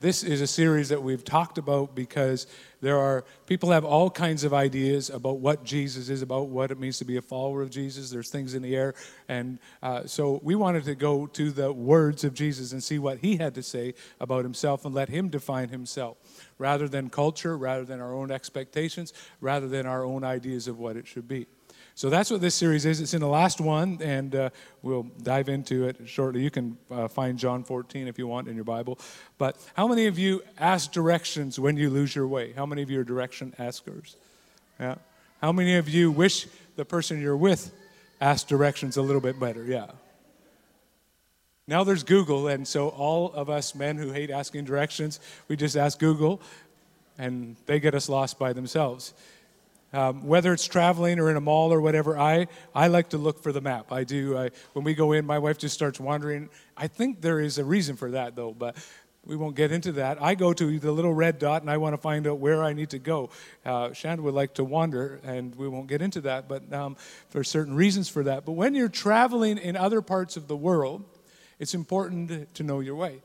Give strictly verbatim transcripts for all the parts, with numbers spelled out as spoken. This is a series that we've talked about because there are, people have all kinds of ideas about what Jesus is, about what it means to be a follower of Jesus. There's things in the air. And uh, so we wanted to go to the words of Jesus and see what he had to say about himself and let him define himself, rather than culture, rather than our own expectations, rather than our own ideas of what it should be. So that's what this series is. It's in the last one, and uh, we'll dive into it shortly. You can uh, find John fourteen if you want in your Bible. But how many of you ask directions when you lose your way? How many of you are direction askers? Yeah. How many of you wish the person you're with asked directions a little bit better? Yeah. Now there's Google, and so all of us men who hate asking directions, we just ask Google, and they get us lost by themselves. Um, whether it's traveling or in a mall or whatever, I, I like to look for the map. I do. I, when we go in, my wife just starts wandering. I think there is a reason for that, though, but we won't get into that. I go to the little red dot, and I want to find out where I need to go. Uh, Shanda would like to wander, and we won't get into that, but um, there are certain reasons for that. But when you're traveling in other parts of the world, it's important to know your way.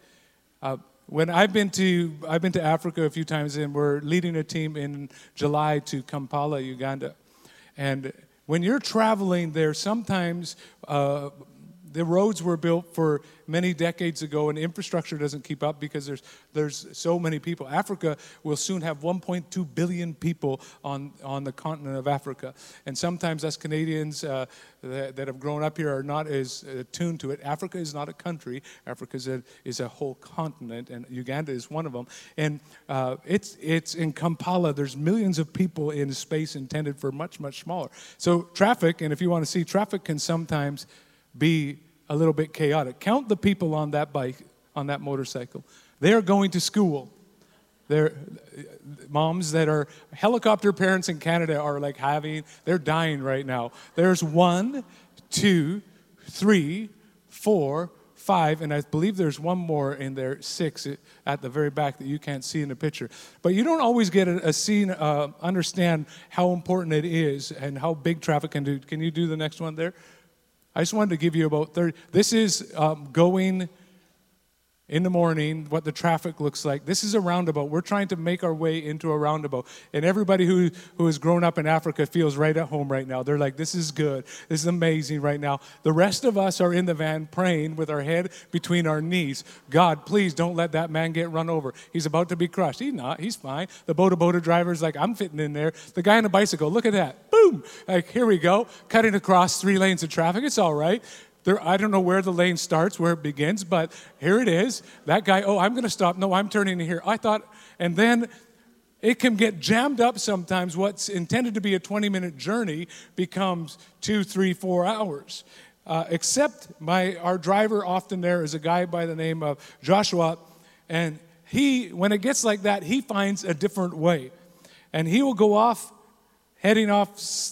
Uh, When I've been to I've been to Africa a few times, and we're leading a team in July to Kampala, Uganda. And when you're traveling there, sometimes uh, the roads were built for many decades ago, and infrastructure doesn't keep up because there's there's so many people. Africa will soon have one point two billion people on, on the continent of Africa. And sometimes us Canadians uh, that, that have grown up here are not as attuned to it. Africa is not a country. Africa is a, is a whole continent, and Uganda is one of them. And uh, it's it's in Kampala. There's millions of people in a space intended for much, much smaller. So traffic, and if you want to see, traffic can sometimes be a little bit chaotic. Count the people on that bike, on that motorcycle. They're going to school. They're moms that are helicopter parents in Canada are like having, they're dying right now. There's one, two, three, four, five, and I believe there's one more in there, six at the very back that you can't see in the picture. But you don't always get a, a scene, uh, understand how important it is and how big traffic can do. Can you do the next one there? I just wanted to give you about thirty. This is um, going in the morning, what the traffic looks like. This is a roundabout. We're trying to make our way into a roundabout. And everybody who, who has grown up in Africa feels right at home right now. They're like, this is good. This is amazing right now. The rest of us are in the van praying with our head between our knees. God, please don't let that man get run over. He's about to be crushed. He's not. He's fine. The boda-boda driver's like, I'm fitting in there. The guy on a bicycle, look at that. Boom. Like, here we go. Cutting across three lanes of traffic. It's all right. There, I don't know where the lane starts, where it begins, but here it is. That guy, oh, I'm going to stop. No, I'm turning here. I thought, and then it can get jammed up sometimes. What's intended to be a twenty-minute journey becomes two, three, four hours. Uh, except my our driver often there is a guy by the name of Joshua, and he, when it gets like that, he finds a different way. And he will go off, heading off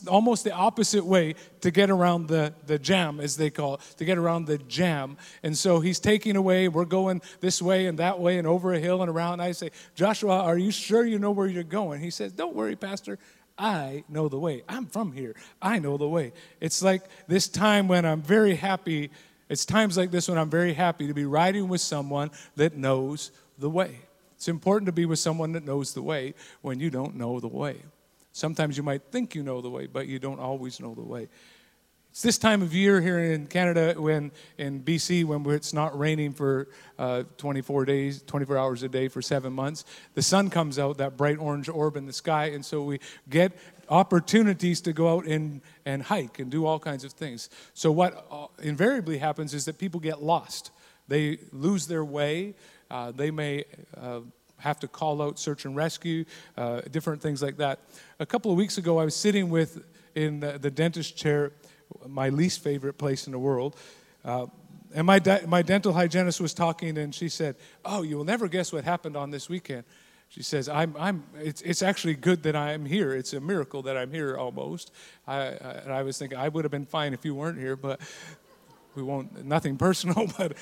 almost the opposite way to get around the, the jam, as they call it, to get around the jam. And so he's taking away, we're going this way and that way and over a hill and around. And I say, Joshua, are you sure you know where you're going? He says, don't worry, Pastor, I know the way. I'm from here. I know the way. It's like this time when I'm very happy. It's times like this when I'm very happy to be riding with someone that knows the way. It's important to be with someone that knows the way when you don't know the way. Sometimes you might think you know the way, but you don't always know the way. It's this time of year here in Canada, when in B C, when it's not raining for uh, twenty-four days, twenty-four hours a day for seven months. The sun comes out, that bright orange orb in the sky, and so we get opportunities to go out and, and hike and do all kinds of things. So what invariably happens is that people get lost. They lose their way. Uh, they may... Uh, have to call out search and rescue, uh, different things like that. A couple of weeks ago, I was sitting with, in the, the dentist chair, my least favorite place in the world, uh, and my de- my dental hygienist was talking, and she said, oh, you will never guess what happened on this weekend. She says, I'm, I'm, it's, it's actually good that I'm here. It's a miracle that I'm here almost. I, I, and I was thinking, I would have been fine if you weren't here, but we won't, nothing personal, but...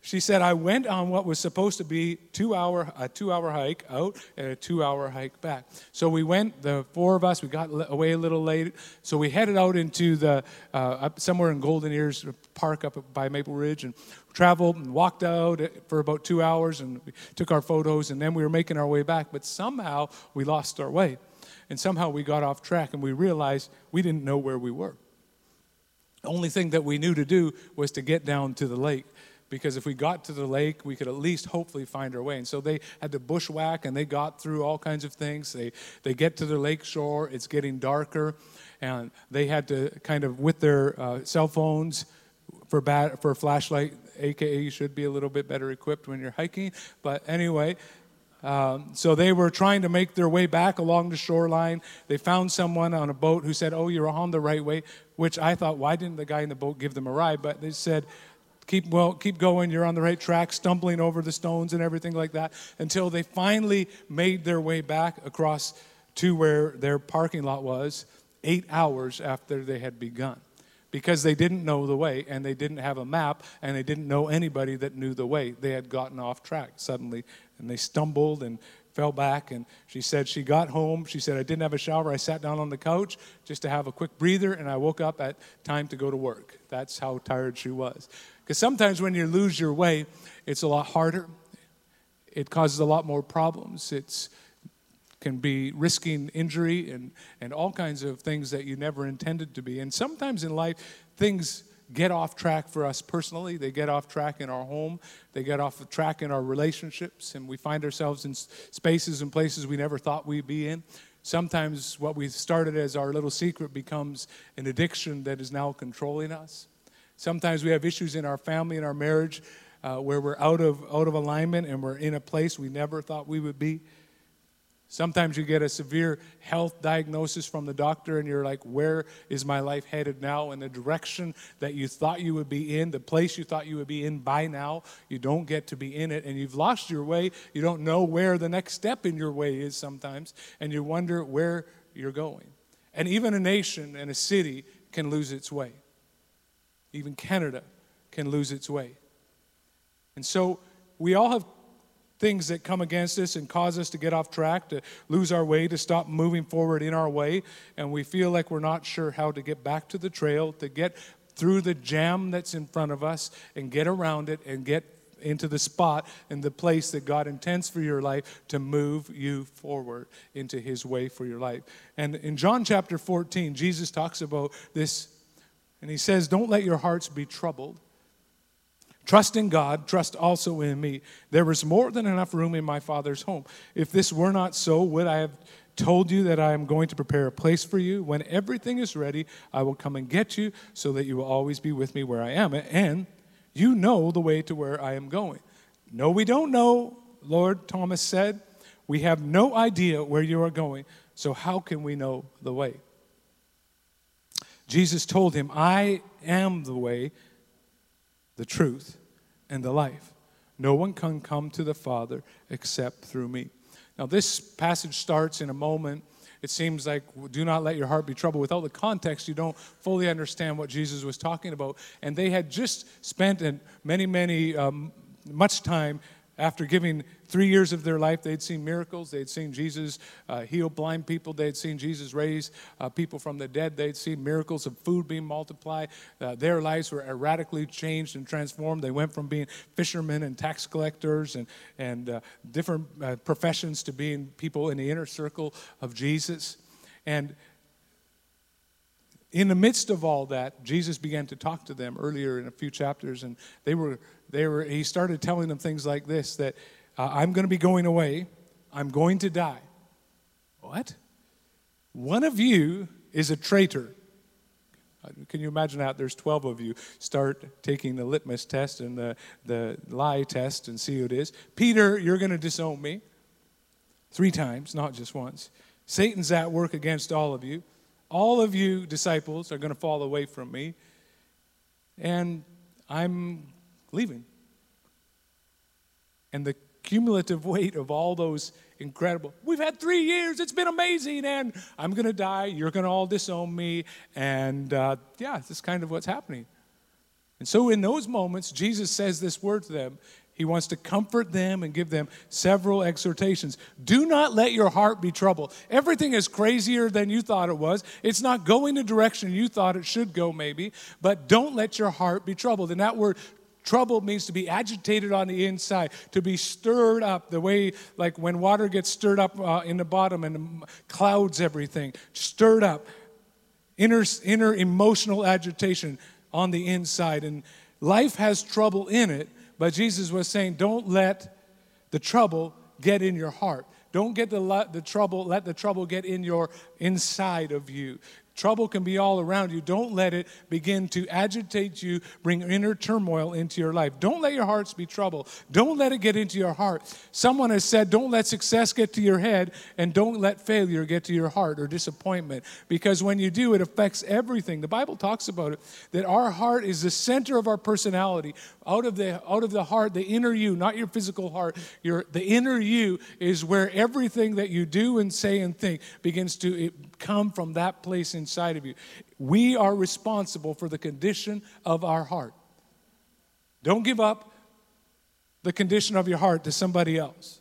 She said, I went on what was supposed to be two-hour a two-hour hike out and a two-hour hike back. So we went, the four of us, we got away a little late. So we headed out into the, uh, up somewhere in Golden Ears Park up by Maple Ridge, and traveled and walked out for about two hours and we took our photos, and then we were making our way back. But somehow we lost our way, and somehow we got off track, and we realized we didn't know where we were. The only thing that we knew to do was to get down to the lake, because if we got to the lake, we could at least hopefully find our way. And so they had to bushwhack, and they got through all kinds of things. They they get to the lake shore. It's getting darker, and they had to kind of, with their uh, cell phones for bat, for flashlight, A K A you should be a little bit better equipped when you're hiking. But anyway, um, so they were trying to make their way back along the shoreline. They found someone on a boat who said, oh, you're on the right way, which I thought, why didn't the guy in the boat give them a ride? But they said, Keep well, keep going, you're on the right track, stumbling over the stones and everything like that, until they finally made their way back across to where their parking lot was, eight hours after they had begun, because they didn't know the way, and they didn't have a map, and they didn't know anybody that knew the way. They had gotten off track suddenly, and they stumbled and fell back. And she said she got home. She said, I didn't have a shower. I sat down on the couch just to have a quick breather, and I woke up at time to go to work. That's how tired she was. Because sometimes when you lose your way, it's a lot harder. It causes a lot more problems. It can be risking injury and, and all kinds of things that you never intended to be. And sometimes in life, things get off track for us personally. They get off track in our home. They get off track in our relationships. And we find ourselves in spaces and places we never thought we'd be in. Sometimes what we started as our little secret becomes an addiction that is now controlling us. Sometimes we have issues in our family, in our marriage, uh, where we're out of out of alignment and we're in a place we never thought we would be. Sometimes you get a severe health diagnosis from the doctor, and you're like, where is my life headed now? And the direction that you thought you would be in, the place you thought you would be in by now, you don't get to be in it, and you've lost your way. You don't know where the next step in your way is sometimes, and you wonder where you're going. And even a nation and a city can lose its way. Even Canada can lose its way. And so we all have things that come against us and cause us to get off track, to lose our way, to stop moving forward in our way, and we feel like we're not sure how to get back to the trail, to get through the jam that's in front of us and get around it and get into the spot and the place that God intends for your life to move you forward into His way for your life. And in John chapter fourteen, Jesus talks about this. And He says, don't let your hearts be troubled. Trust in God, trust also in me. There is more than enough room in my Father's home. If this were not so, would I have told you that I am going to prepare a place for you? When everything is ready, I will come and get you so that you will always be with me where I am. And you know the way to where I am going. No, we don't know, Lord, Thomas said. We have no idea where you are going, so how can we know the way? Jesus told him, I am the way, the truth, and the life. No one can come to the Father except through me. Now, this passage starts in a moment. It seems like, do not let your heart be troubled. Without the context, you don't fully understand what Jesus was talking about. And they had just spent many, many, um, much time after giving three years of their life. They'd seen miracles. They'd seen Jesus uh, heal blind people. They'd seen Jesus raise uh, people from the dead. They'd seen miracles of food being multiplied. Uh, their lives were radically changed and transformed. They went from being fishermen and tax collectors and, and uh, different uh, professions to being people in the inner circle of Jesus. And in the midst of all that, Jesus began to talk to them earlier in a few chapters, and they were They were. He started telling them things like this, that uh, I'm going to be going away. I'm going to die. What? One of you is a traitor. Can you imagine that? There's twelve of you. Start taking the litmus test and the, the lie test and see who it is. Peter, you're going to disown me three times, not just once. Satan's at work against all of you. All of you disciples are going to fall away from me. And I'm leaving. And the cumulative weight of all those incredible, we've had three years, it's been amazing, and I'm going to die, you're going to all disown me, and uh, yeah, this is kind of what's happening. And so in those moments, Jesus says this word to them. He wants to comfort them and give them several exhortations. Do not let your heart be troubled. Everything is crazier than you thought it was. It's not going the direction you thought it should go, maybe. But don't let your heart be troubled. And that word troubled means to be agitated on the inside, to be stirred up the way, like when water gets stirred up uh, in the bottom and clouds everything. Stirred up. Inner, inner emotional agitation on the inside. And life has trouble in it. But Jesus was saying, don't let the trouble get in your heart. Don't get the, the trouble, let the trouble get in your inside of you. Trouble can be all around you. Don't let it begin to agitate you, bring inner turmoil into your life. Don't let your hearts be troubled. Don't let it get into your heart. Someone has said, don't let success get to your head, and don't let failure get to your heart or disappointment. Because when you do, it affects everything. The Bible talks about it, that our heart is the center of our personality. Out of the, out of the heart, the inner you, not your physical heart, your the inner you is where everything that you do and say and think begins to it, come from that place inside of you. We are responsible for the condition of our heart. Don't give up the condition of your heart to somebody else.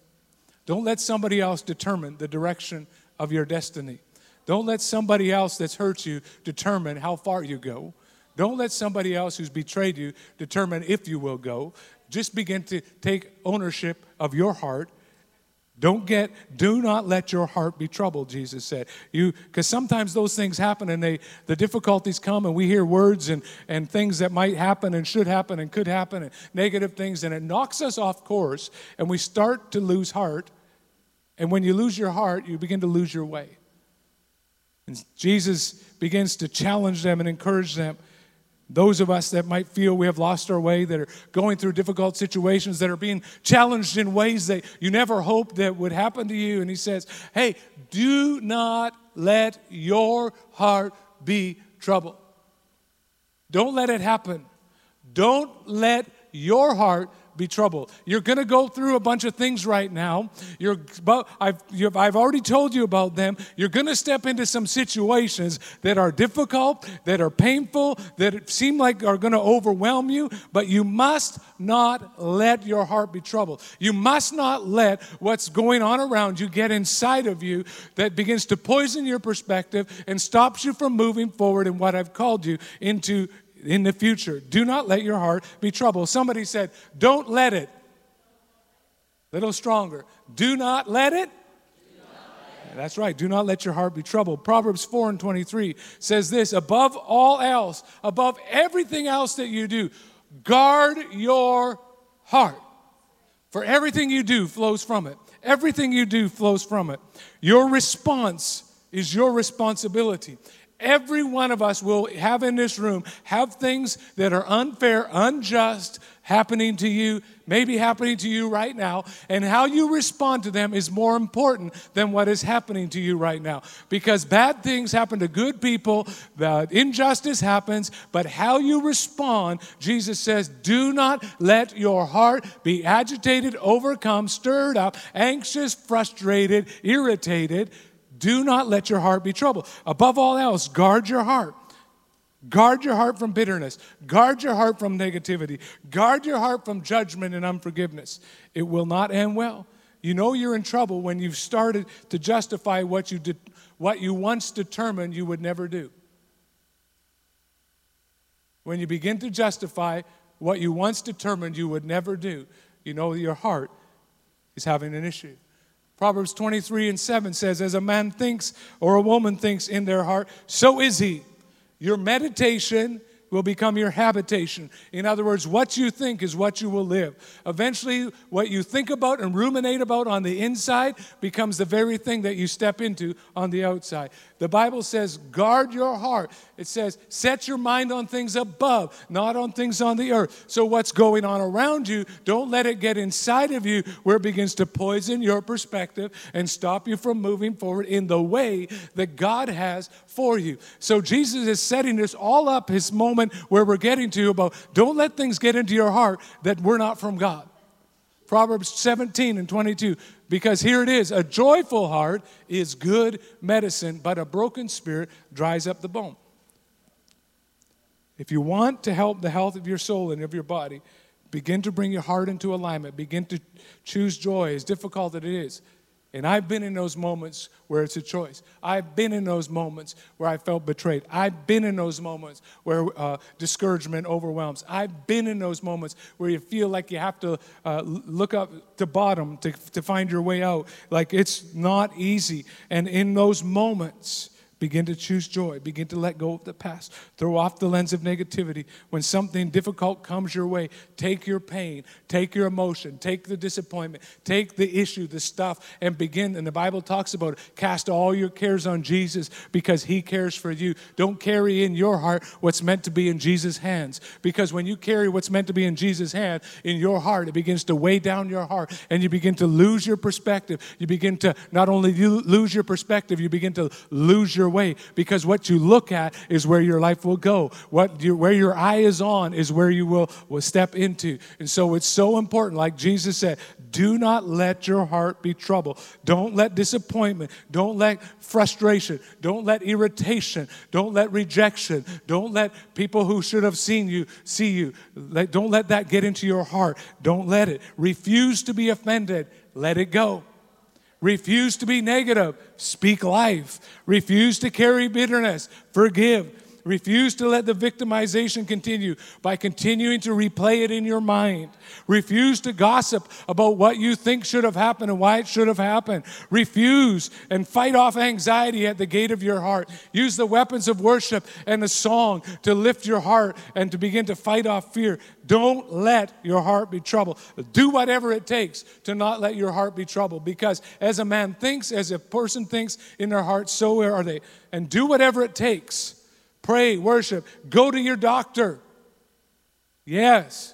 Don't let somebody else determine the direction of your destiny. Don't let somebody else that's hurt you determine how far you go. Don't let somebody else who's betrayed you determine if you will go. Just begin to take ownership of your heart. Don't get, do not let your heart be troubled, Jesus said. You, because sometimes those things happen and they, the difficulties come and we hear words and, and things that might happen and should happen and could happen and negative things, and it knocks us off course and we start to lose heart. And when you lose your heart, you begin to lose your way. And Jesus begins to challenge them and encourage them. Those of us that might feel we have lost our way, that are going through difficult situations, that are being challenged in ways that you never hoped that would happen to you. And he says, hey, do not let your heart be troubled. Don't let it happen. Don't let your heart be troubled. You're going to go through a bunch of things right now. You're, I've, you've, I've already told you about them. You're going to step into some situations that are difficult, that are painful, that seem like are going to overwhelm you, but you must not let your heart be troubled. You must not let what's going on around you get inside of you that begins to poison your perspective and stops you from moving forward in what I've called you into in the future. Do not let your heart be troubled. Somebody said, don't let it. A little stronger. Do not let it. Do not let it. That's right. Do not let your heart be troubled. Proverbs four and twenty-three says this, above all else, above everything else that you do, guard your heart. For everything you do flows from it. Everything you do flows from it. Your response is your responsibility. Every one of us will have in this room, have things that are unfair, unjust happening to you, maybe happening to you right now. And how you respond to them is more important than what is happening to you right now. Because bad things happen to good people, the injustice happens, but how you respond, Jesus says, do not let your heart be agitated, overcome, stirred up, anxious, frustrated, irritated. Do not let your heart be troubled. Above all else, guard your heart. Guard your heart from bitterness. Guard your heart from negativity. Guard your heart from judgment and unforgiveness. It will not end well. You know you're in trouble when you've started to justify what you did, what you once determined you would never do. When you begin to justify what you once determined you would never do, you know your heart is having an issue. Proverbs twenty-three and seven says, as a man thinks or a woman thinks in their heart, so is he. Your meditation will become your habitation. In other words, what you think is what you will live. Eventually, what you think about and ruminate about on the inside becomes the very thing that you step into on the outside. The Bible says, guard your heart. It says, set your mind on things above, not on things on the earth. So what's going on around you, don't let it get inside of you where it begins to poison your perspective and stop you from moving forward in the way that God has for you. So Jesus is setting this all up, his moment where we're getting to about don't let things get into your heart that were not from God. Proverbs seventeen and twenty-two, because here it is, a joyful heart is good medicine, but a broken spirit dries up the bone. If you want to help the health of your soul and of your body, begin to bring your heart into alignment. Begin to choose joy, as difficult as it is. And I've been in those moments where it's a choice. I've been in those moments where I felt betrayed. I've been in those moments where uh, discouragement overwhelms. I've been in those moments where you feel like you have to uh, look up to bottom to, to find your way out. Like it's not easy. And in those moments, begin to choose joy. Begin to let go of the past. Throw off the lens of negativity. When something difficult comes your way, take your pain, take your emotion, take the disappointment, take the issue, the stuff, and begin. And the Bible talks about it. Cast all your cares on Jesus because he cares for you. Don't carry in your heart what's meant to be in Jesus' hands, because when you carry what's meant to be in Jesus' hand in your heart, it begins to weigh down your heart, and you begin to lose your perspective. You begin to not only lose your perspective, you begin to lose your way, because what you look at is where your life will go. What you, where your eye is on is where you will, will step into. And so it's so important, like Jesus said, do not let your heart be troubled. Don't let disappointment, don't let frustration, don't let irritation, don't let rejection, don't let people who should have seen you see you. Don't let that get into your heart. Don't let it. Refuse to be offended. Let it go. Refuse to be negative. Speak life. Refuse to carry bitterness. Forgive. Refuse to let the victimization continue by continuing to replay it in your mind. Refuse to gossip about what you think should have happened and why it should have happened. Refuse and fight off anxiety at the gate of your heart. Use the weapons of worship and the song to lift your heart and to begin to fight off fear. Don't let your heart be troubled. Do whatever it takes to not let your heart be troubled, because as a man thinks, as a person thinks in their heart, so are they. And do whatever it takes. Pray, worship, go to your doctor. Yes,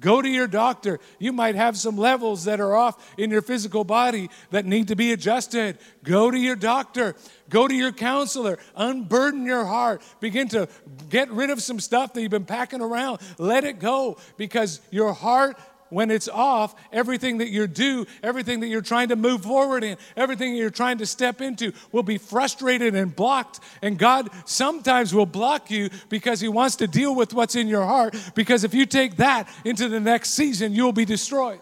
go to your doctor. You might have some levels that are off in your physical body that need to be adjusted. Go to your doctor. Go to your counselor. Unburden your heart. Begin to get rid of some stuff that you've been packing around. Let it go, because your heart, when it's off, everything that you do, everything that you're trying to move forward in, everything that you're trying to step into will be frustrated and blocked. And God sometimes will block you because he wants to deal with what's in your heart, because if you take that into the next season, you'll be destroyed.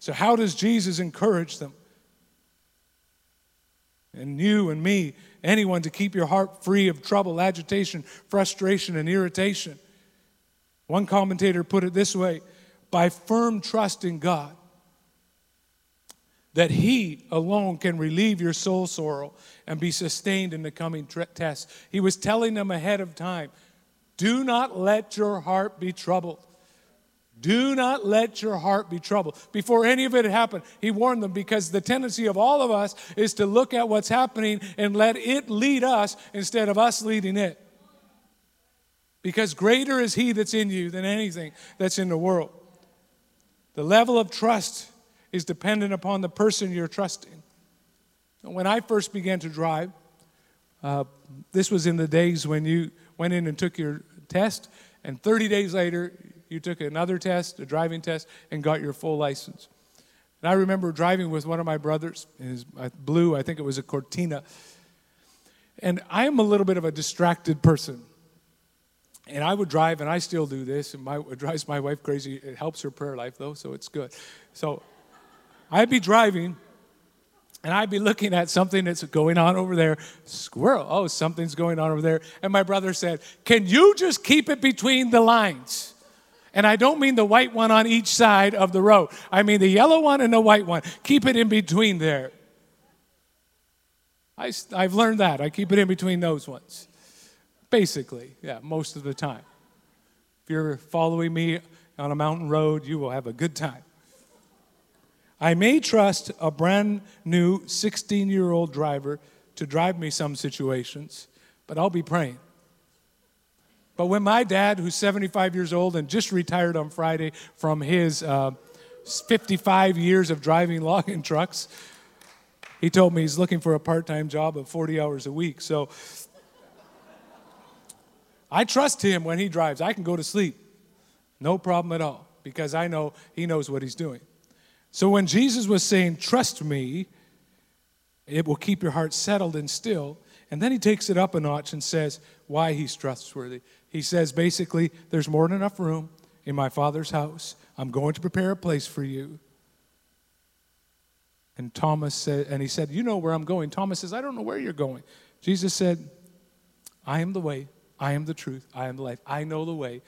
So how does Jesus encourage them? And you and me, anyone, to keep your heart free of trouble, agitation, frustration, and irritation. One commentator put it this way: by firm trust in God, that he alone can relieve your soul sorrow and be sustained in the coming test. He was telling them ahead of time, do not let your heart be troubled. Do not let your heart be troubled. Before any of it had happened, he warned them, because the tendency of all of us is to look at what's happening and let it lead us instead of us leading it. Because greater is he that's in you than anything that's in the world. The level of trust is dependent upon the person you're trusting. When I first began to drive, uh, this was in the days when you went in and took your test, and thirty days later, you took another test, a driving test, and got your full license. And I remember driving with one of my brothers, his blue, I think it was a Cortina. And I am a little bit of a distracted person. And I would drive, and I still do this, and my, it drives my wife crazy. It helps her prayer life, though, so it's good. So I'd be driving, and I'd be looking at something that's going on over there. Squirrel, oh, something's going on over there. And my brother said, can you just keep it between the lines? And I don't mean the white one on each side of the road. I mean the yellow one and the white one. Keep it in between there. I, I've learned that. I keep it in between those ones. Basically, yeah, most of the time. If you're following me on a mountain road, you will have a good time. I may trust a brand new sixteen-year-old driver to drive me some situations, but I'll be praying. But when my dad, who's seventy-five years old and just retired on Friday from his uh, fifty-five years of driving logging trucks, he told me he's looking for a part-time job of forty hours a week. So I trust him when he drives. I can go to sleep. No problem at all, because I know he knows what he's doing. So when Jesus was saying, trust me, It will keep your heart settled and still. And then he takes it up a notch and says why he's trustworthy. He says, basically, there's more than enough room in my Father's house. I'm going to prepare a place for you. And Thomas said, and he said, you know where I'm going. Thomas says, I don't know where you're going. Jesus said, I am the way, I am the truth, I am the life. I know the way.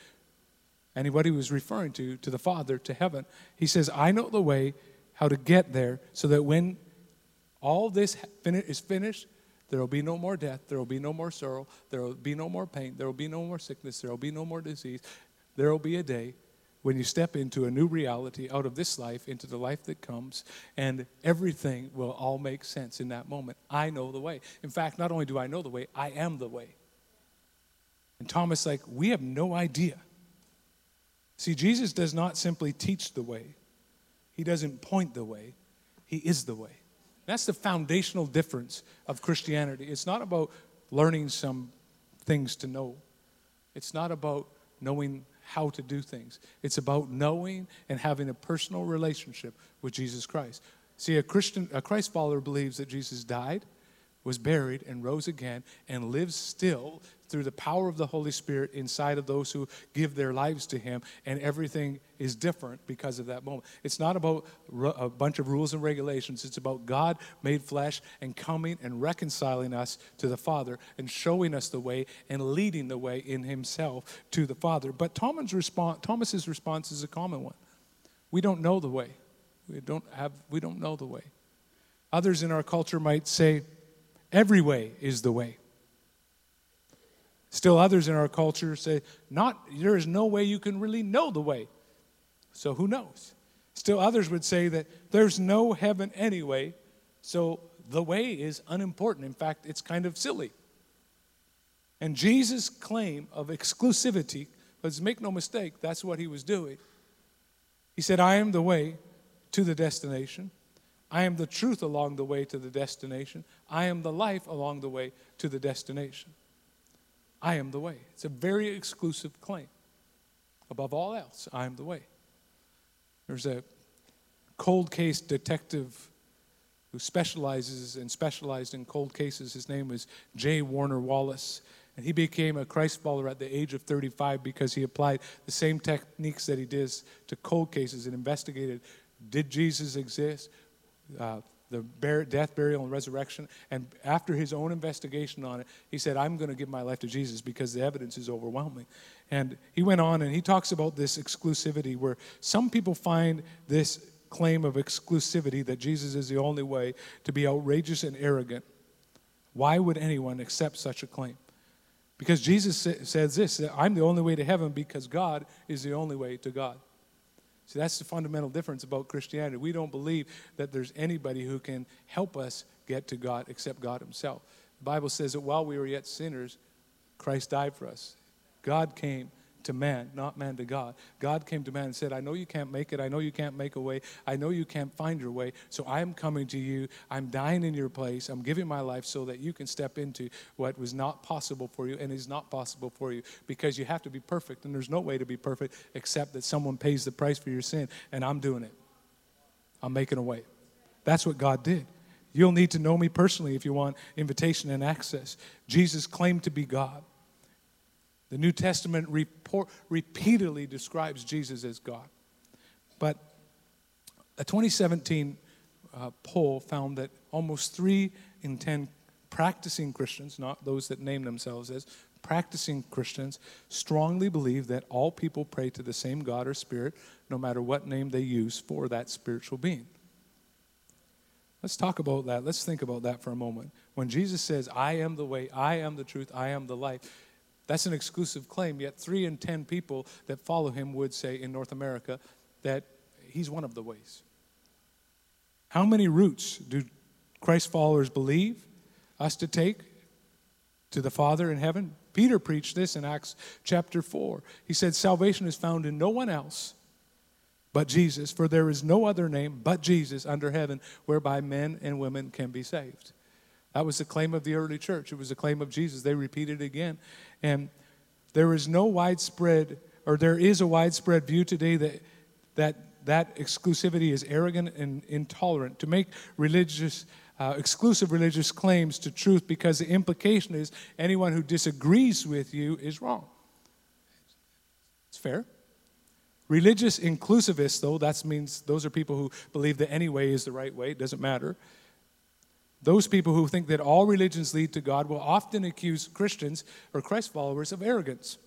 And what he was referring to, to the Father, to heaven. He says, I know the way, how to get there, so that when all this is finished, there will be no more death, there will be no more sorrow, there will be no more pain, there will be no more sickness, there will be no more disease. There will be a day when you step into a new reality out of this life into the life that comes, and everything will all make sense in that moment. I know the way. In fact, not only do I know the way, I am the way. And Thomas, like, we have no idea. See, Jesus does not simply teach the way. He doesn't point the way. He is the way. That's the foundational difference of Christianity. It's not about learning some things to know. It's not about knowing how to do things. It's about knowing and having a personal relationship with Jesus Christ. See, a Christian, a Christ follower believes that Jesus died, was buried, and rose again, and lives still through the power of the Holy Spirit inside of those who give their lives to him, and everything is different because of that moment. It's not about a bunch of rules and regulations. It's about God made flesh and coming and reconciling us to the Father and showing us the way and leading the way in himself to the Father. But Thomas' response, Thomas's response is a common one. We don't know the way. We don't have, we don't know the way. Others in our culture might say, every way is the way. Still others in our culture say, not, there is no way you can really know the way. So who knows? Still others would say that there's no heaven anyway, so the way is unimportant. In fact, it's kind of silly. And Jesus' claim of exclusivity, let's make no mistake, that's what he was doing. He said, I am the way to the destination. I am the truth along the way to the destination. I am the life along the way to the destination. I am the way. It's a very exclusive claim. Above all else, I am the way. There's a cold case detective who specializes and specialized in cold cases. His name was J. Warner Wallace. And he became a Christ follower at the age of thirty-five because he applied the same techniques that he did to cold cases and investigated, did Jesus exist? Uh, the death, burial, and resurrection. And after his own investigation on it, he said, I'm going to give my life to Jesus because the evidence is overwhelming. And he went on and he talks about this exclusivity where some people find this claim of exclusivity that Jesus is the only way to be outrageous and arrogant. Why would anyone accept such a claim? Because Jesus says this, that I'm the only way to heaven because God is the only way to God. See, that's the fundamental difference about Christianity. We don't believe that there's anybody who can help us get to God except God himself. The Bible says that while we were yet sinners, Christ died for us. God came to man, not man to God. God came to man and said, I know you can't make it. I know you can't make a way. I know you can't find your way. So I am coming to you. I'm dying in your place. I'm giving my life so that you can step into what was not possible for you and is not possible for you because you have to be perfect, and there's no way to be perfect except that someone pays the price for your sin, and I'm doing it. I'm making a way. That's what God did. You'll need to know me personally if you want invitation and access. Jesus claimed to be God. The New Testament report repeatedly describes Jesus as God. But a twenty seventeen uh, poll found that almost three in ten practicing Christians, not those that name themselves as practicing Christians, strongly believe that all people pray to the same God or spirit, no matter what name they use for that spiritual being. Let's talk about that. Let's think about that for a moment. When Jesus says, I am the way, I am the truth, I am the life, that's an exclusive claim, yet three in ten people that follow him would say in North America that he's one of the ways. How many routes do Christ followers believe us to take to the Father in heaven? Peter preached this in Acts chapter four. He said, salvation is found in no one else but Jesus, for there is no other name but Jesus under heaven whereby men and women can be saved. That was the claim of the early church. It was the claim of Jesus. They repeated it again. And there is no widespread, or there is a widespread view today that that, that exclusivity is arrogant and intolerant. To make religious uh, exclusive religious claims to truth, because the implication is anyone who disagrees with you is wrong. It's fair. Religious inclusivists, though, that means those are people who believe that any way is the right way, it doesn't matter. Those people who think that all religions lead to God will often accuse Christians or Christ followers of arrogance,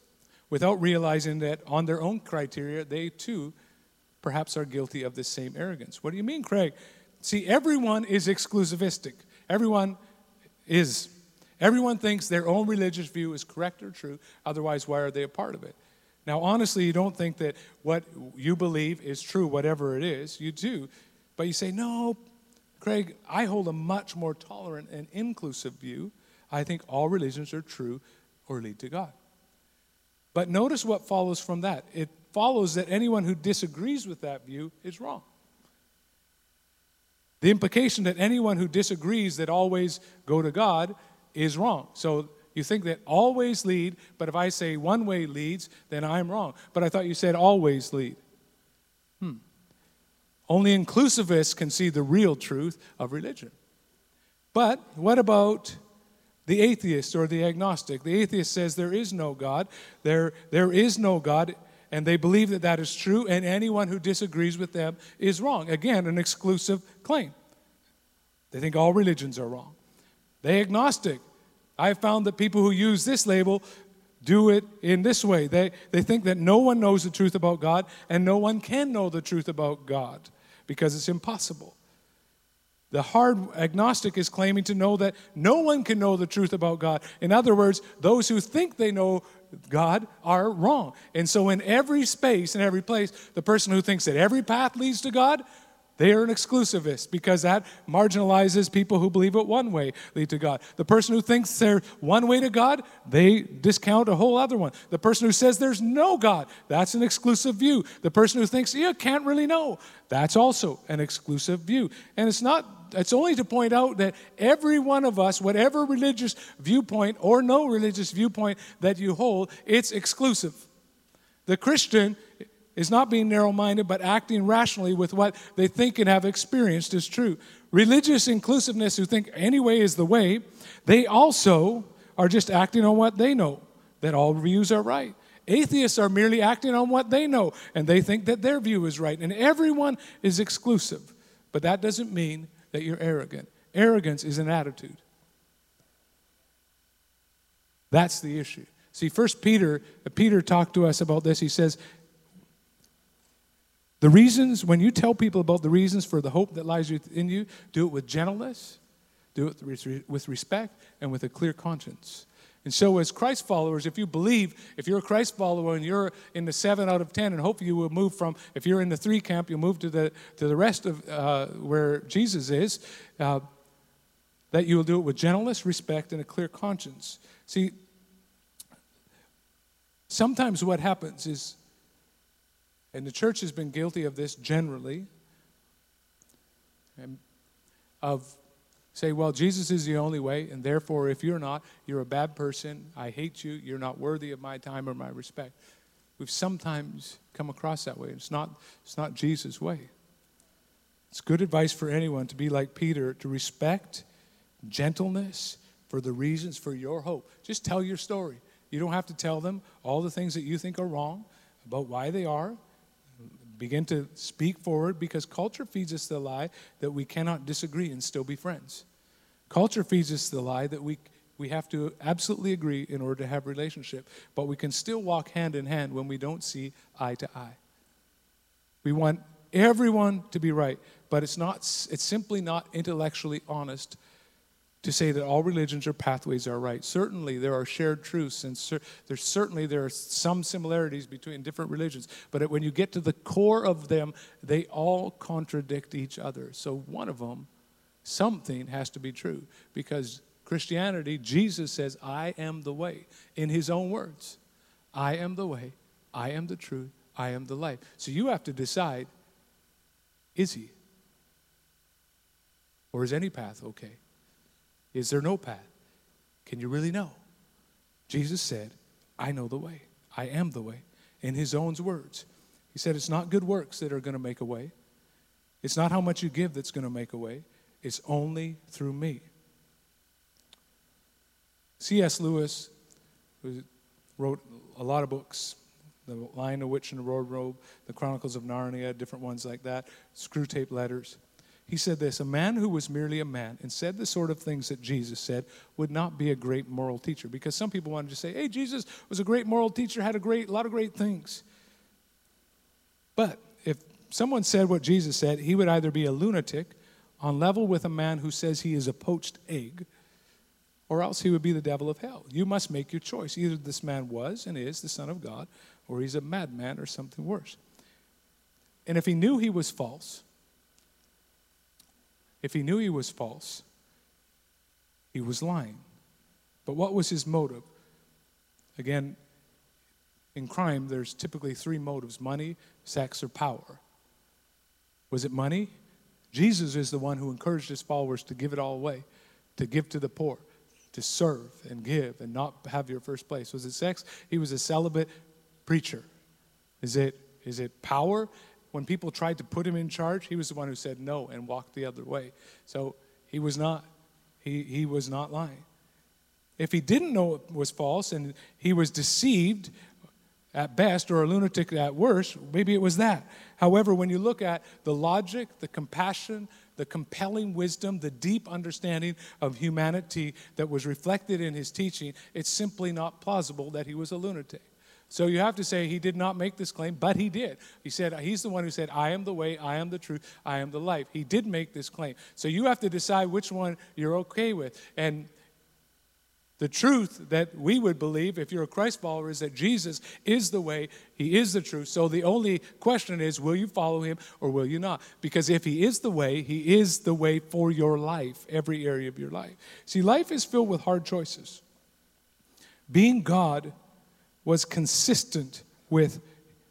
without realizing that on their own criteria, they too perhaps are guilty of the same arrogance. What do you mean, Craig? See, everyone is exclusivistic. Everyone is. Everyone thinks their own religious view is correct or true. Otherwise, why are they a part of it? Now, honestly, you don't think that what you believe is true, whatever it is, you do. But you say, no, Craig, I hold a much more tolerant and inclusive view. I think all religions are true or lead to God. But notice what follows from that. It follows that anyone who disagrees with that view is wrong. The implication that anyone who disagrees that always go to God is wrong. So you think that always lead, but if I say one way leads, then I'm wrong. But I thought you said always lead. Hmm. Only inclusivists can see the real truth of religion. But what about the atheist or the agnostic? The atheist says there is no God. There, there is no God, and they believe that that is true, and anyone who disagrees with them is wrong. Again, an exclusive claim. They think all religions are wrong. They agnostic. I found that people who use this label do it in this way. They, they think that no one knows the truth about God, and no one can know the truth about God because it's impossible. The hard agnostic is claiming to know that no one can know the truth about God. In other words, those who think they know God are wrong. And so in every space, in every place, the person who thinks that every path leads to God, they are an exclusivist, because that marginalizes people who believe it one way lead to God. The person who thinks they're one way to God, they discount a whole other one. The person who says there's no God, that's an exclusive view. The person who thinks, you can't really know, that's also an exclusive view. And it's not, it's only to point out that every one of us, whatever religious viewpoint or no religious viewpoint that you hold, it's exclusive. The Christian is not being narrow-minded, but acting rationally with what they think and have experienced is true. Religious inclusiveness, who think any way is the way, they also are just acting on what they know, that all views are right. Atheists are merely acting on what they know, and they think that their view is right. And everyone is exclusive, but that doesn't mean that you're arrogant. Arrogance is an attitude. That's the issue. See, First Peter, Peter talked to us about this. He says, the reasons, when you tell people about the reasons for the hope that lies in you, do it with gentleness, do it with respect, and with a clear conscience. And so as Christ followers, if you believe, if you're a Christ follower and you're in the seven out of ten, and hopefully you will move from, if you're in the three camp, you'll move to the to the rest of uh, where Jesus is, uh, that you will do it with gentleness, respect, and a clear conscience. See, sometimes what happens is, and the church has been guilty of this generally, and of say, well, Jesus is the only way, and therefore, if you're not, you're a bad person, I hate you, you're not worthy of my time or my respect. We've sometimes come across that way. It's not, it's not Jesus' way. It's good advice for anyone to be like Peter, to respect, gentleness for the reasons for your hope. Just tell your story. You don't have to tell them all the things that you think are wrong, about why they are. Begin to speak forward, because culture feeds us the lie that we cannot disagree and still be friends. Culture feeds us the lie that we we have to absolutely agree in order to have a relationship, but we can still walk hand in hand when we don't see eye to eye. We want everyone to be right, but it's not it's simply not intellectually honest to say that all religions or pathways are right. Certainly there are shared truths, and cer- there's certainly there are some similarities between different religions, but when you get to the core of them, they all contradict each other. So one of them, something has to be true, because Christianity, Jesus says, I am the way, in his own words. I am the way, I am the truth, I am the life. So you have to decide, is he? Or is any path okay? Is there no path? Can you really know? Jesus said, I know the way. I am the way. In his own words. He said, it's not good works that are going to make a way. It's not how much you give that's going to make a way. It's only through me. C S Lewis, who wrote a lot of books, The Lion, the Witch, and the Wardrobe, The Chronicles of Narnia, different ones like that, Screwtape Letters. He said this, a man who was merely a man and said the sort of things that Jesus said would not be a great moral teacher. Because some people wanted to say, hey, Jesus was a great moral teacher, had a great, a lot of great things. But if someone said what Jesus said, he would either be a lunatic on level with a man who says he is a poached egg, or else he would be the devil of hell. You must make your choice. Either this man was and is the Son of God, or he's a madman or something worse. And if he knew he was false... If he knew he was false, he was lying. But what was his motive? Again, in crime, there's typically three motives, money, sex, or power. Was it money? Jesus is the one who encouraged his followers to give it all away, to give to the poor, to serve and give and not have your first place. Was it sex? He was a celibate preacher. Is it, is it power? When people tried to put him in charge, he was the one who said no and walked the other way. So he was not, he, he was not lying. If he didn't know it was false and he was deceived at best or a lunatic at worst, maybe it was that. However, when you look at the logic, the compassion, the compelling wisdom, the deep understanding of humanity that was reflected in his teaching, it's simply not plausible that he was a lunatic. So you have to say he did not make this claim, but he did. He said, he's the one who said, I am the way, I am the truth, I am the life. He did make this claim. So you have to decide which one you're okay with. And the truth that we would believe if you're a Christ follower is that Jesus is the way, he is the truth. So the only question is, will you follow him or will you not? Because if he is the way, he is the way for your life, every area of your life. See, life is filled with hard choices. Being God was consistent with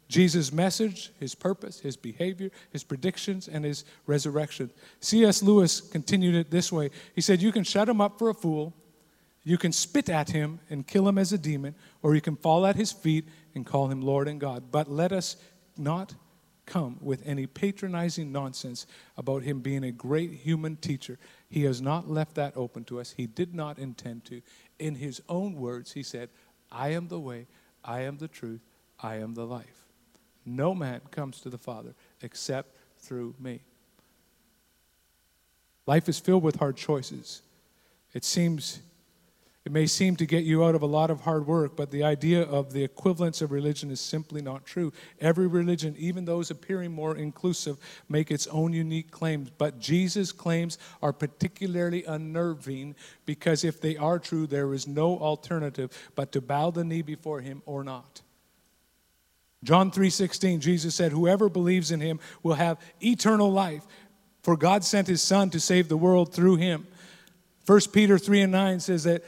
Jesus' message, his purpose, his behavior, his predictions, and his resurrection. C S Lewis continued it this way. He said, you can shut him up for a fool, you can spit at him and kill him as a demon, or you can fall at his feet and call him Lord and God. But let us not come with any patronizing nonsense about him being a great human teacher. He has not left that open to us. He did not intend to. In his own words, he said, I am the way, I am the truth, I am the life. No man comes to the Father except through me. Life is filled with hard choices. It seems, it may seem to get you out of a lot of hard work, but the idea of the equivalence of religion is simply not true. Every religion, even those appearing more inclusive, make its own unique claims. But Jesus' claims are particularly unnerving because if they are true, there is no alternative but to bow the knee before him or not. John three sixteen, Jesus said, whoever believes in him will have eternal life, for God sent his Son to save the world through him. First Peter three and nine says that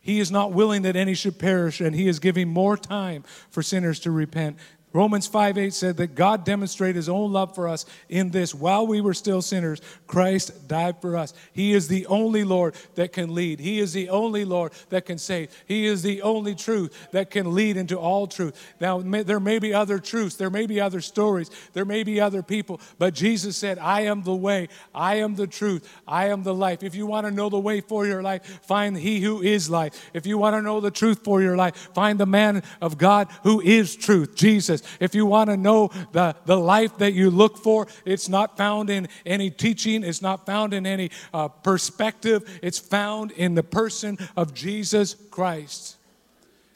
he is not willing that any should perish, and he is giving more time for sinners to repent. Romans five eight said that God demonstrated his own love for us in this. While we were still sinners, Christ died for us. He is the only Lord that can lead. He is the only Lord that can save. He is the only truth that can lead into all truth. Now, may, there may be other truths. There may be other stories. There may be other people. But Jesus said, I am the way. I am the truth. I am the life. If you want to know the way for your life, find he who is life. If you want to know the truth for your life, find the man of God who is truth, Jesus. If you want to know the, the life that you look for, it's not found in any teaching. It's not found in any uh, perspective. It's found in the person of Jesus Christ.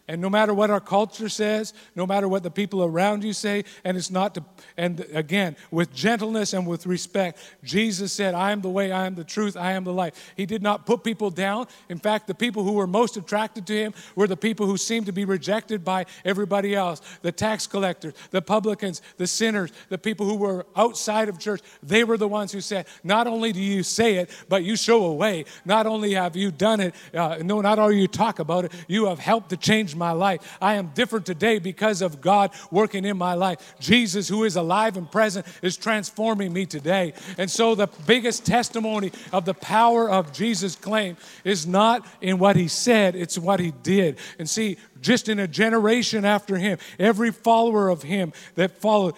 And no matter what our culture says, no matter what the people around you say, and it's not to, and again, with gentleness and with respect, Jesus said, I am the way, I am the truth, I am the life. He did not put people down. In fact, the people who were most attracted to him were the people who seemed to be rejected by everybody else. The tax collectors, the publicans, the sinners, the people who were outside of church, they were the ones who said, not only do you say it, but you show a way. Not only have you done it, uh, no, not only you talk about it, you have helped to change my life. I am different today because of God working in my life. Jesus, who is alive and present, is transforming me today. And so the biggest testimony of the power of Jesus' claim is not in what he said, it's what he did. And see, just in a generation after him, every follower of him that followed,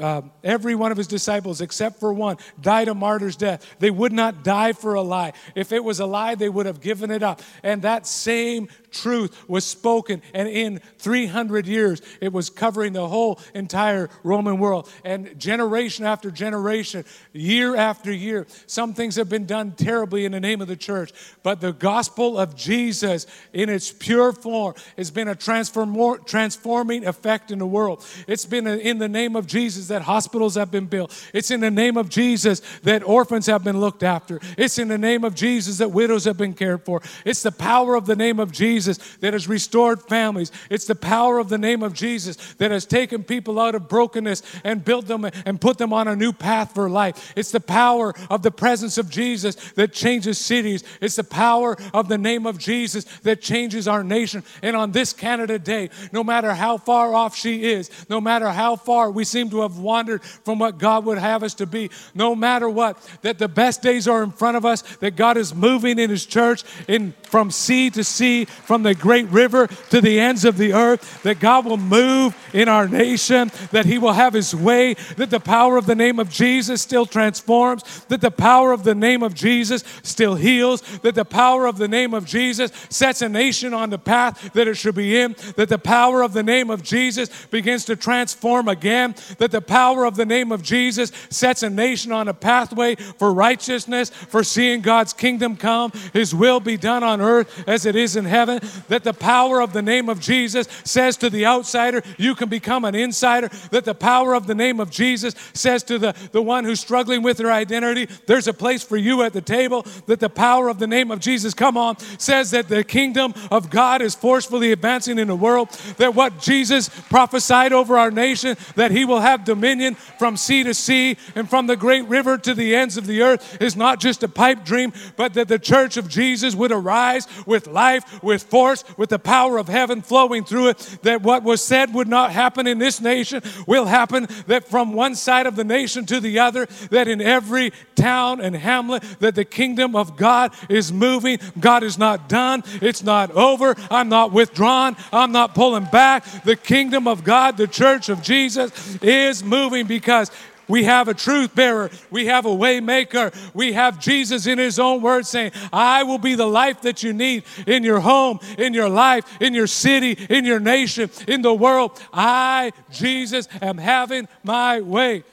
uh, every one of his disciples except for one died a martyr's death. They would not die for a lie. If it was a lie, they would have given it up. And that same truth was spoken, and in three hundred years, it was covering the whole entire Roman world. And generation after generation, year after year, some things have been done terribly in the name of the church, but the gospel of Jesus in its pure form has been a transform- transforming effect in the world. It's been in the name of Jesus that hospitals have been built. It's in the name of Jesus that orphans have been looked after. It's in the name of Jesus that widows have been cared for. It's the power of the name of Jesus Jesus that has restored families. It's the power of the name of Jesus that has taken people out of brokenness and built them and put them on a new path for life. It's the power of the presence of Jesus that changes cities. It's the power of the name of Jesus that changes our nation. And on this Canada Day, no matter how far off she is, no matter how far we seem to have wandered from what God would have us to be, no matter what, that the best days are in front of us, that God is moving in his church in from sea to sea, from the great river to the ends of the earth, that God will move in our nation, that he will have his way, that the power of the name of Jesus still transforms, that the power of the name of Jesus still heals, that the power of the name of Jesus sets a nation on the path that it should be in, that the power of the name of Jesus begins to transform again, that the power of the name of Jesus sets a nation on a pathway for righteousness, for seeing God's kingdom come, his will be done on earth as it is in heaven, that the power of the name of Jesus says to the outsider, you can become an insider, that the power of the name of Jesus says to the, the one who's struggling with their identity, there's a place for you at the table, that the power of the name of Jesus, come on, says that the kingdom of God is forcefully advancing in the world, that what Jesus prophesied over our nation, that he will have dominion from sea to sea and from the great river to the ends of the earth, is not just a pipe dream, but that the church of Jesus would arise with life, with force, with the power of heaven flowing through it, that what was said would not happen in this nation will happen, that from one side of the nation to the other, that in every town and hamlet, that the kingdom of God is moving. God is not done. It's not over. I'm not withdrawn. I'm not pulling back. The kingdom of God, the church of Jesus, is moving because we have a truth bearer. We have a way maker. We have Jesus in his own word saying, I will be the life that you need in your home, in your life, in your city, in your nation, in the world. I, Jesus, am having my way.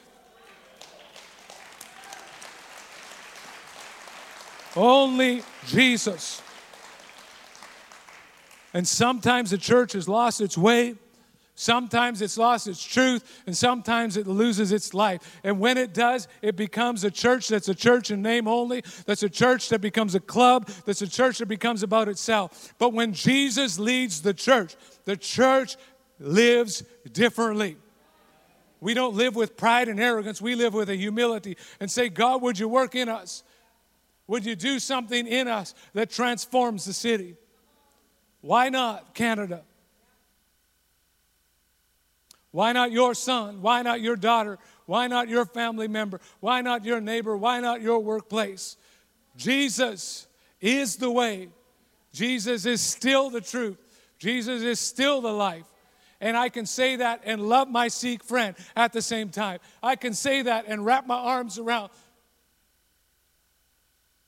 Only Jesus. And sometimes the church has lost its way. Sometimes it's lost its truth, and sometimes it loses its life. And when it does, it becomes a church that's a church in name only, that's a church that becomes a club, that's a church that becomes about itself. But when Jesus leads the church, the church lives differently. We don't live with pride and arrogance. We live with a humility and say, God, would you work in us? Would you do something in us that transforms the city? Why not Canada? Why not your son? Why not your daughter? Why not your family member? Why not your neighbor? Why not your workplace? Jesus is the way. Jesus is still the truth. Jesus is still the life. And I can say that and love my Sikh friend at the same time. I can say that and wrap my arms around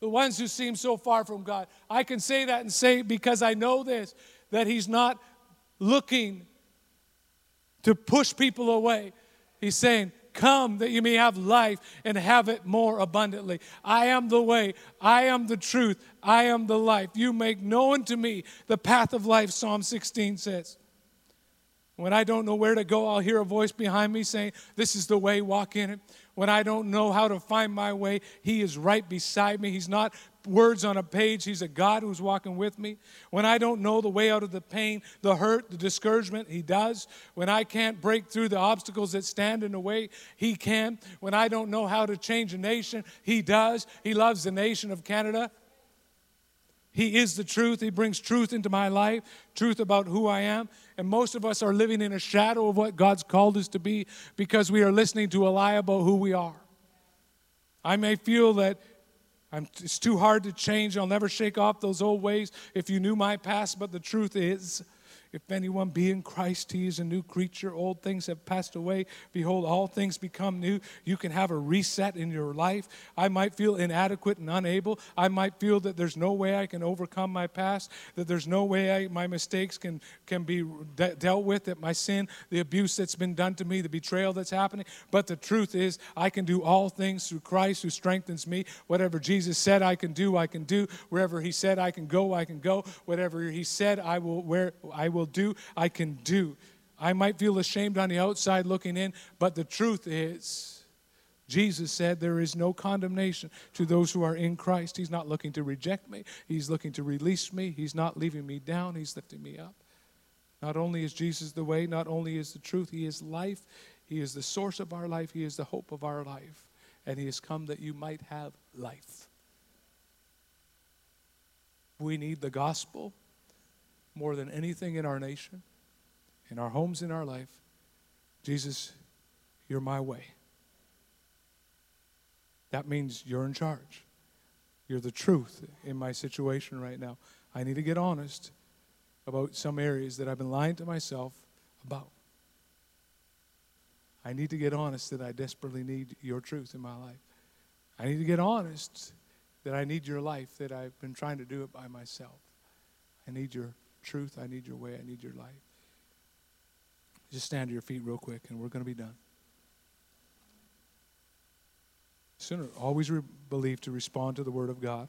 the ones who seem so far from God. I can say that and say, because I know this, that he's not looking to push people away. He's saying, come that you may have life and have it more abundantly. I am the way. I am the truth. I am the life. You make known to me the path of life, Psalm sixteen says. When I don't know where to go, I'll hear a voice behind me saying, this is the way, walk in it. When I don't know how to find my way, he is right beside me. He's not words on a page. He's a God who's walking with me. When I don't know the way out of the pain, the hurt, the discouragement, he does. When I can't break through the obstacles that stand in the way, he can. When I don't know how to change a nation, he does. He loves the nation of Canada. He is the truth. He brings truth into my life, truth about who I am. And most of us are living in a shadow of what God's called us to be because we are listening to a lie about who we are. I may feel that I'm, it's too hard to change. I'll never shake off those old ways if you knew my past. But the truth is, If anyone be in Christ, he is a new creature. Old things have passed away. Behold, all things become new. You can have a reset in your life. I might feel inadequate and unable. I might feel that there's no way I can overcome my past, that there's no way I, my mistakes can, can be de- dealt with, that my sin, the abuse that's been done to me, the betrayal that's happening. But the truth is, I can do all things through Christ who strengthens me. Whatever Jesus said I can do, I can do. Wherever he said I can go, I can go. Whatever he said I will where I will will do, I can do. I might feel ashamed on the outside looking in, but the truth is, Jesus said there is no condemnation to those who are in Christ. He's not looking to reject me. He's looking to release me. He's not leaving me down. He's lifting me up. Not only is Jesus the way, not only is the truth, he is life. He is the source of our life. He is the hope of our life. And he has come that you might have life. We need the gospel more than anything in our nation, in our homes, in our life. Jesus, you're my way. That means you're in charge. You're the truth in my situation right now. I need to get honest about some areas that I've been lying to myself about. I need to get honest that I desperately need your truth in my life. I need to get honest that I need your life, that I've been trying to do it by myself. I need your truth, I need your way, I need your life. Just stand to your feet real quick and we're going to be done. Sinner, always re- believe to respond to the word of God.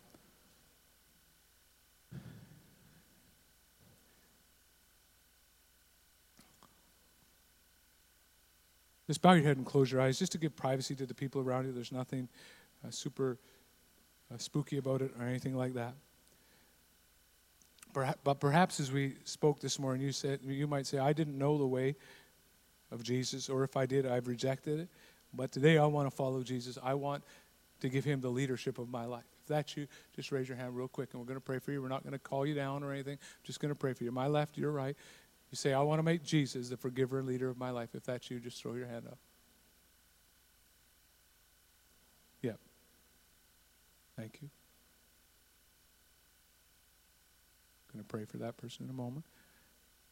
Just bow your head and close your eyes just to give privacy to the people around you. There's nothing uh, super uh, spooky about it or anything like that. But perhaps as we spoke this morning, you said, you might say, I didn't know the way of Jesus, or if I did, I've rejected it. But today I want to follow Jesus. I want to give him the leadership of my life. If that's you, just raise your hand real quick, and we're going to pray for you. We're not going to call you down or anything. I'm just going to pray for you. My left, your right. You say, I want to make Jesus the forgiver and leader of my life. If that's you, just throw your hand up. Yeah. Thank you. Going to pray for that person in a moment.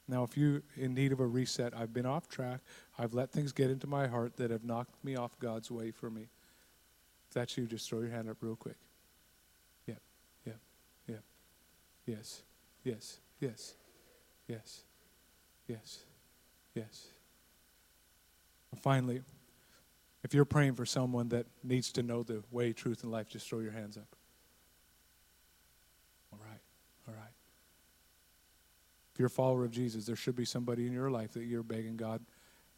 Now, if you're in need of a reset, I've been off track. I've let things get into my heart that have knocked me off God's way for me. If that's you, just throw your hand up real quick. Yeah, yeah, yeah. Yes, yes, yes, yes, yes, yes. And finally, if you're praying for someone that needs to know the way, truth, and life, just throw your hands up. All right, all right. If you're a follower of Jesus, there should be somebody in your life that you're begging God,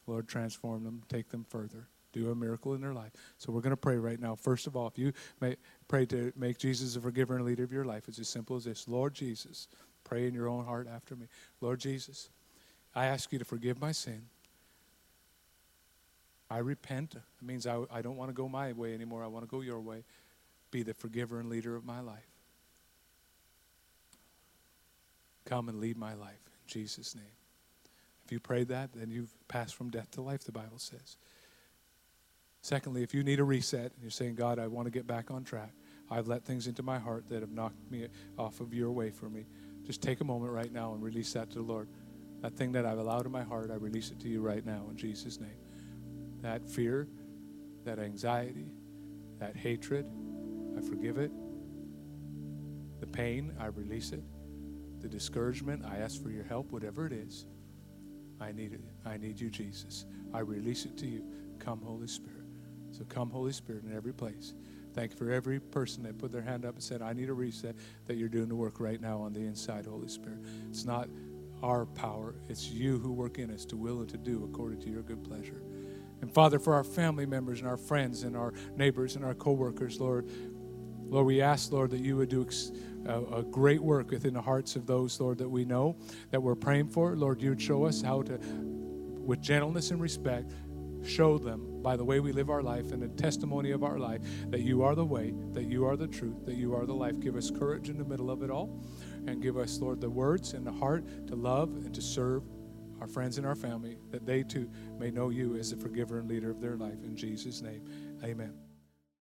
Lord, transform them, take them further, do a miracle in their life. So we're going to pray right now. First of all, if you may pray to make Jesus the forgiver and leader of your life, it's as simple as this. Lord Jesus, pray in your own heart after me. Lord Jesus, I ask you to forgive my sin. I repent. It means I, I don't want to go my way anymore. I want to go your way. Be the forgiver and leader of my life. Come and lead my life in Jesus' name. If you prayed that, then you've passed from death to life, the Bible says. Secondly, if you need a reset and you're saying, God, I want to get back on track. I've let things into my heart that have knocked me off of your way for me. Just take a moment right now and release that to the Lord. That thing that I've allowed in my heart, I release it to you right now in Jesus' name. That fear, that anxiety, that hatred, I forgive it. The pain, I release it. The discouragement, I ask for your help, whatever it is. I need it. I need you, Jesus. I release it to you. Come, Holy Spirit. So come, Holy Spirit, in every place. Thank you for every person that put their hand up and said, I need a reset, that you're doing the work right now on the inside, Holy Spirit. It's not our power. It's you who work in us to will and to do according to your good pleasure. And, Father, for our family members and our friends and our neighbors and our co-workers, Lord, Lord, we ask, Lord, that you would do a great work within the hearts of those, Lord, that we know, that we're praying for. Lord, you would show us how to, with gentleness and respect, show them by the way we live our life and the testimony of our life that you are the way, that you are the truth, that you are the life. Give us courage in the middle of it all, and give us, Lord, the words and the heart to love and to serve our friends and our family, that they too may know you as the forgiver and leader of their life. In Jesus' name, amen.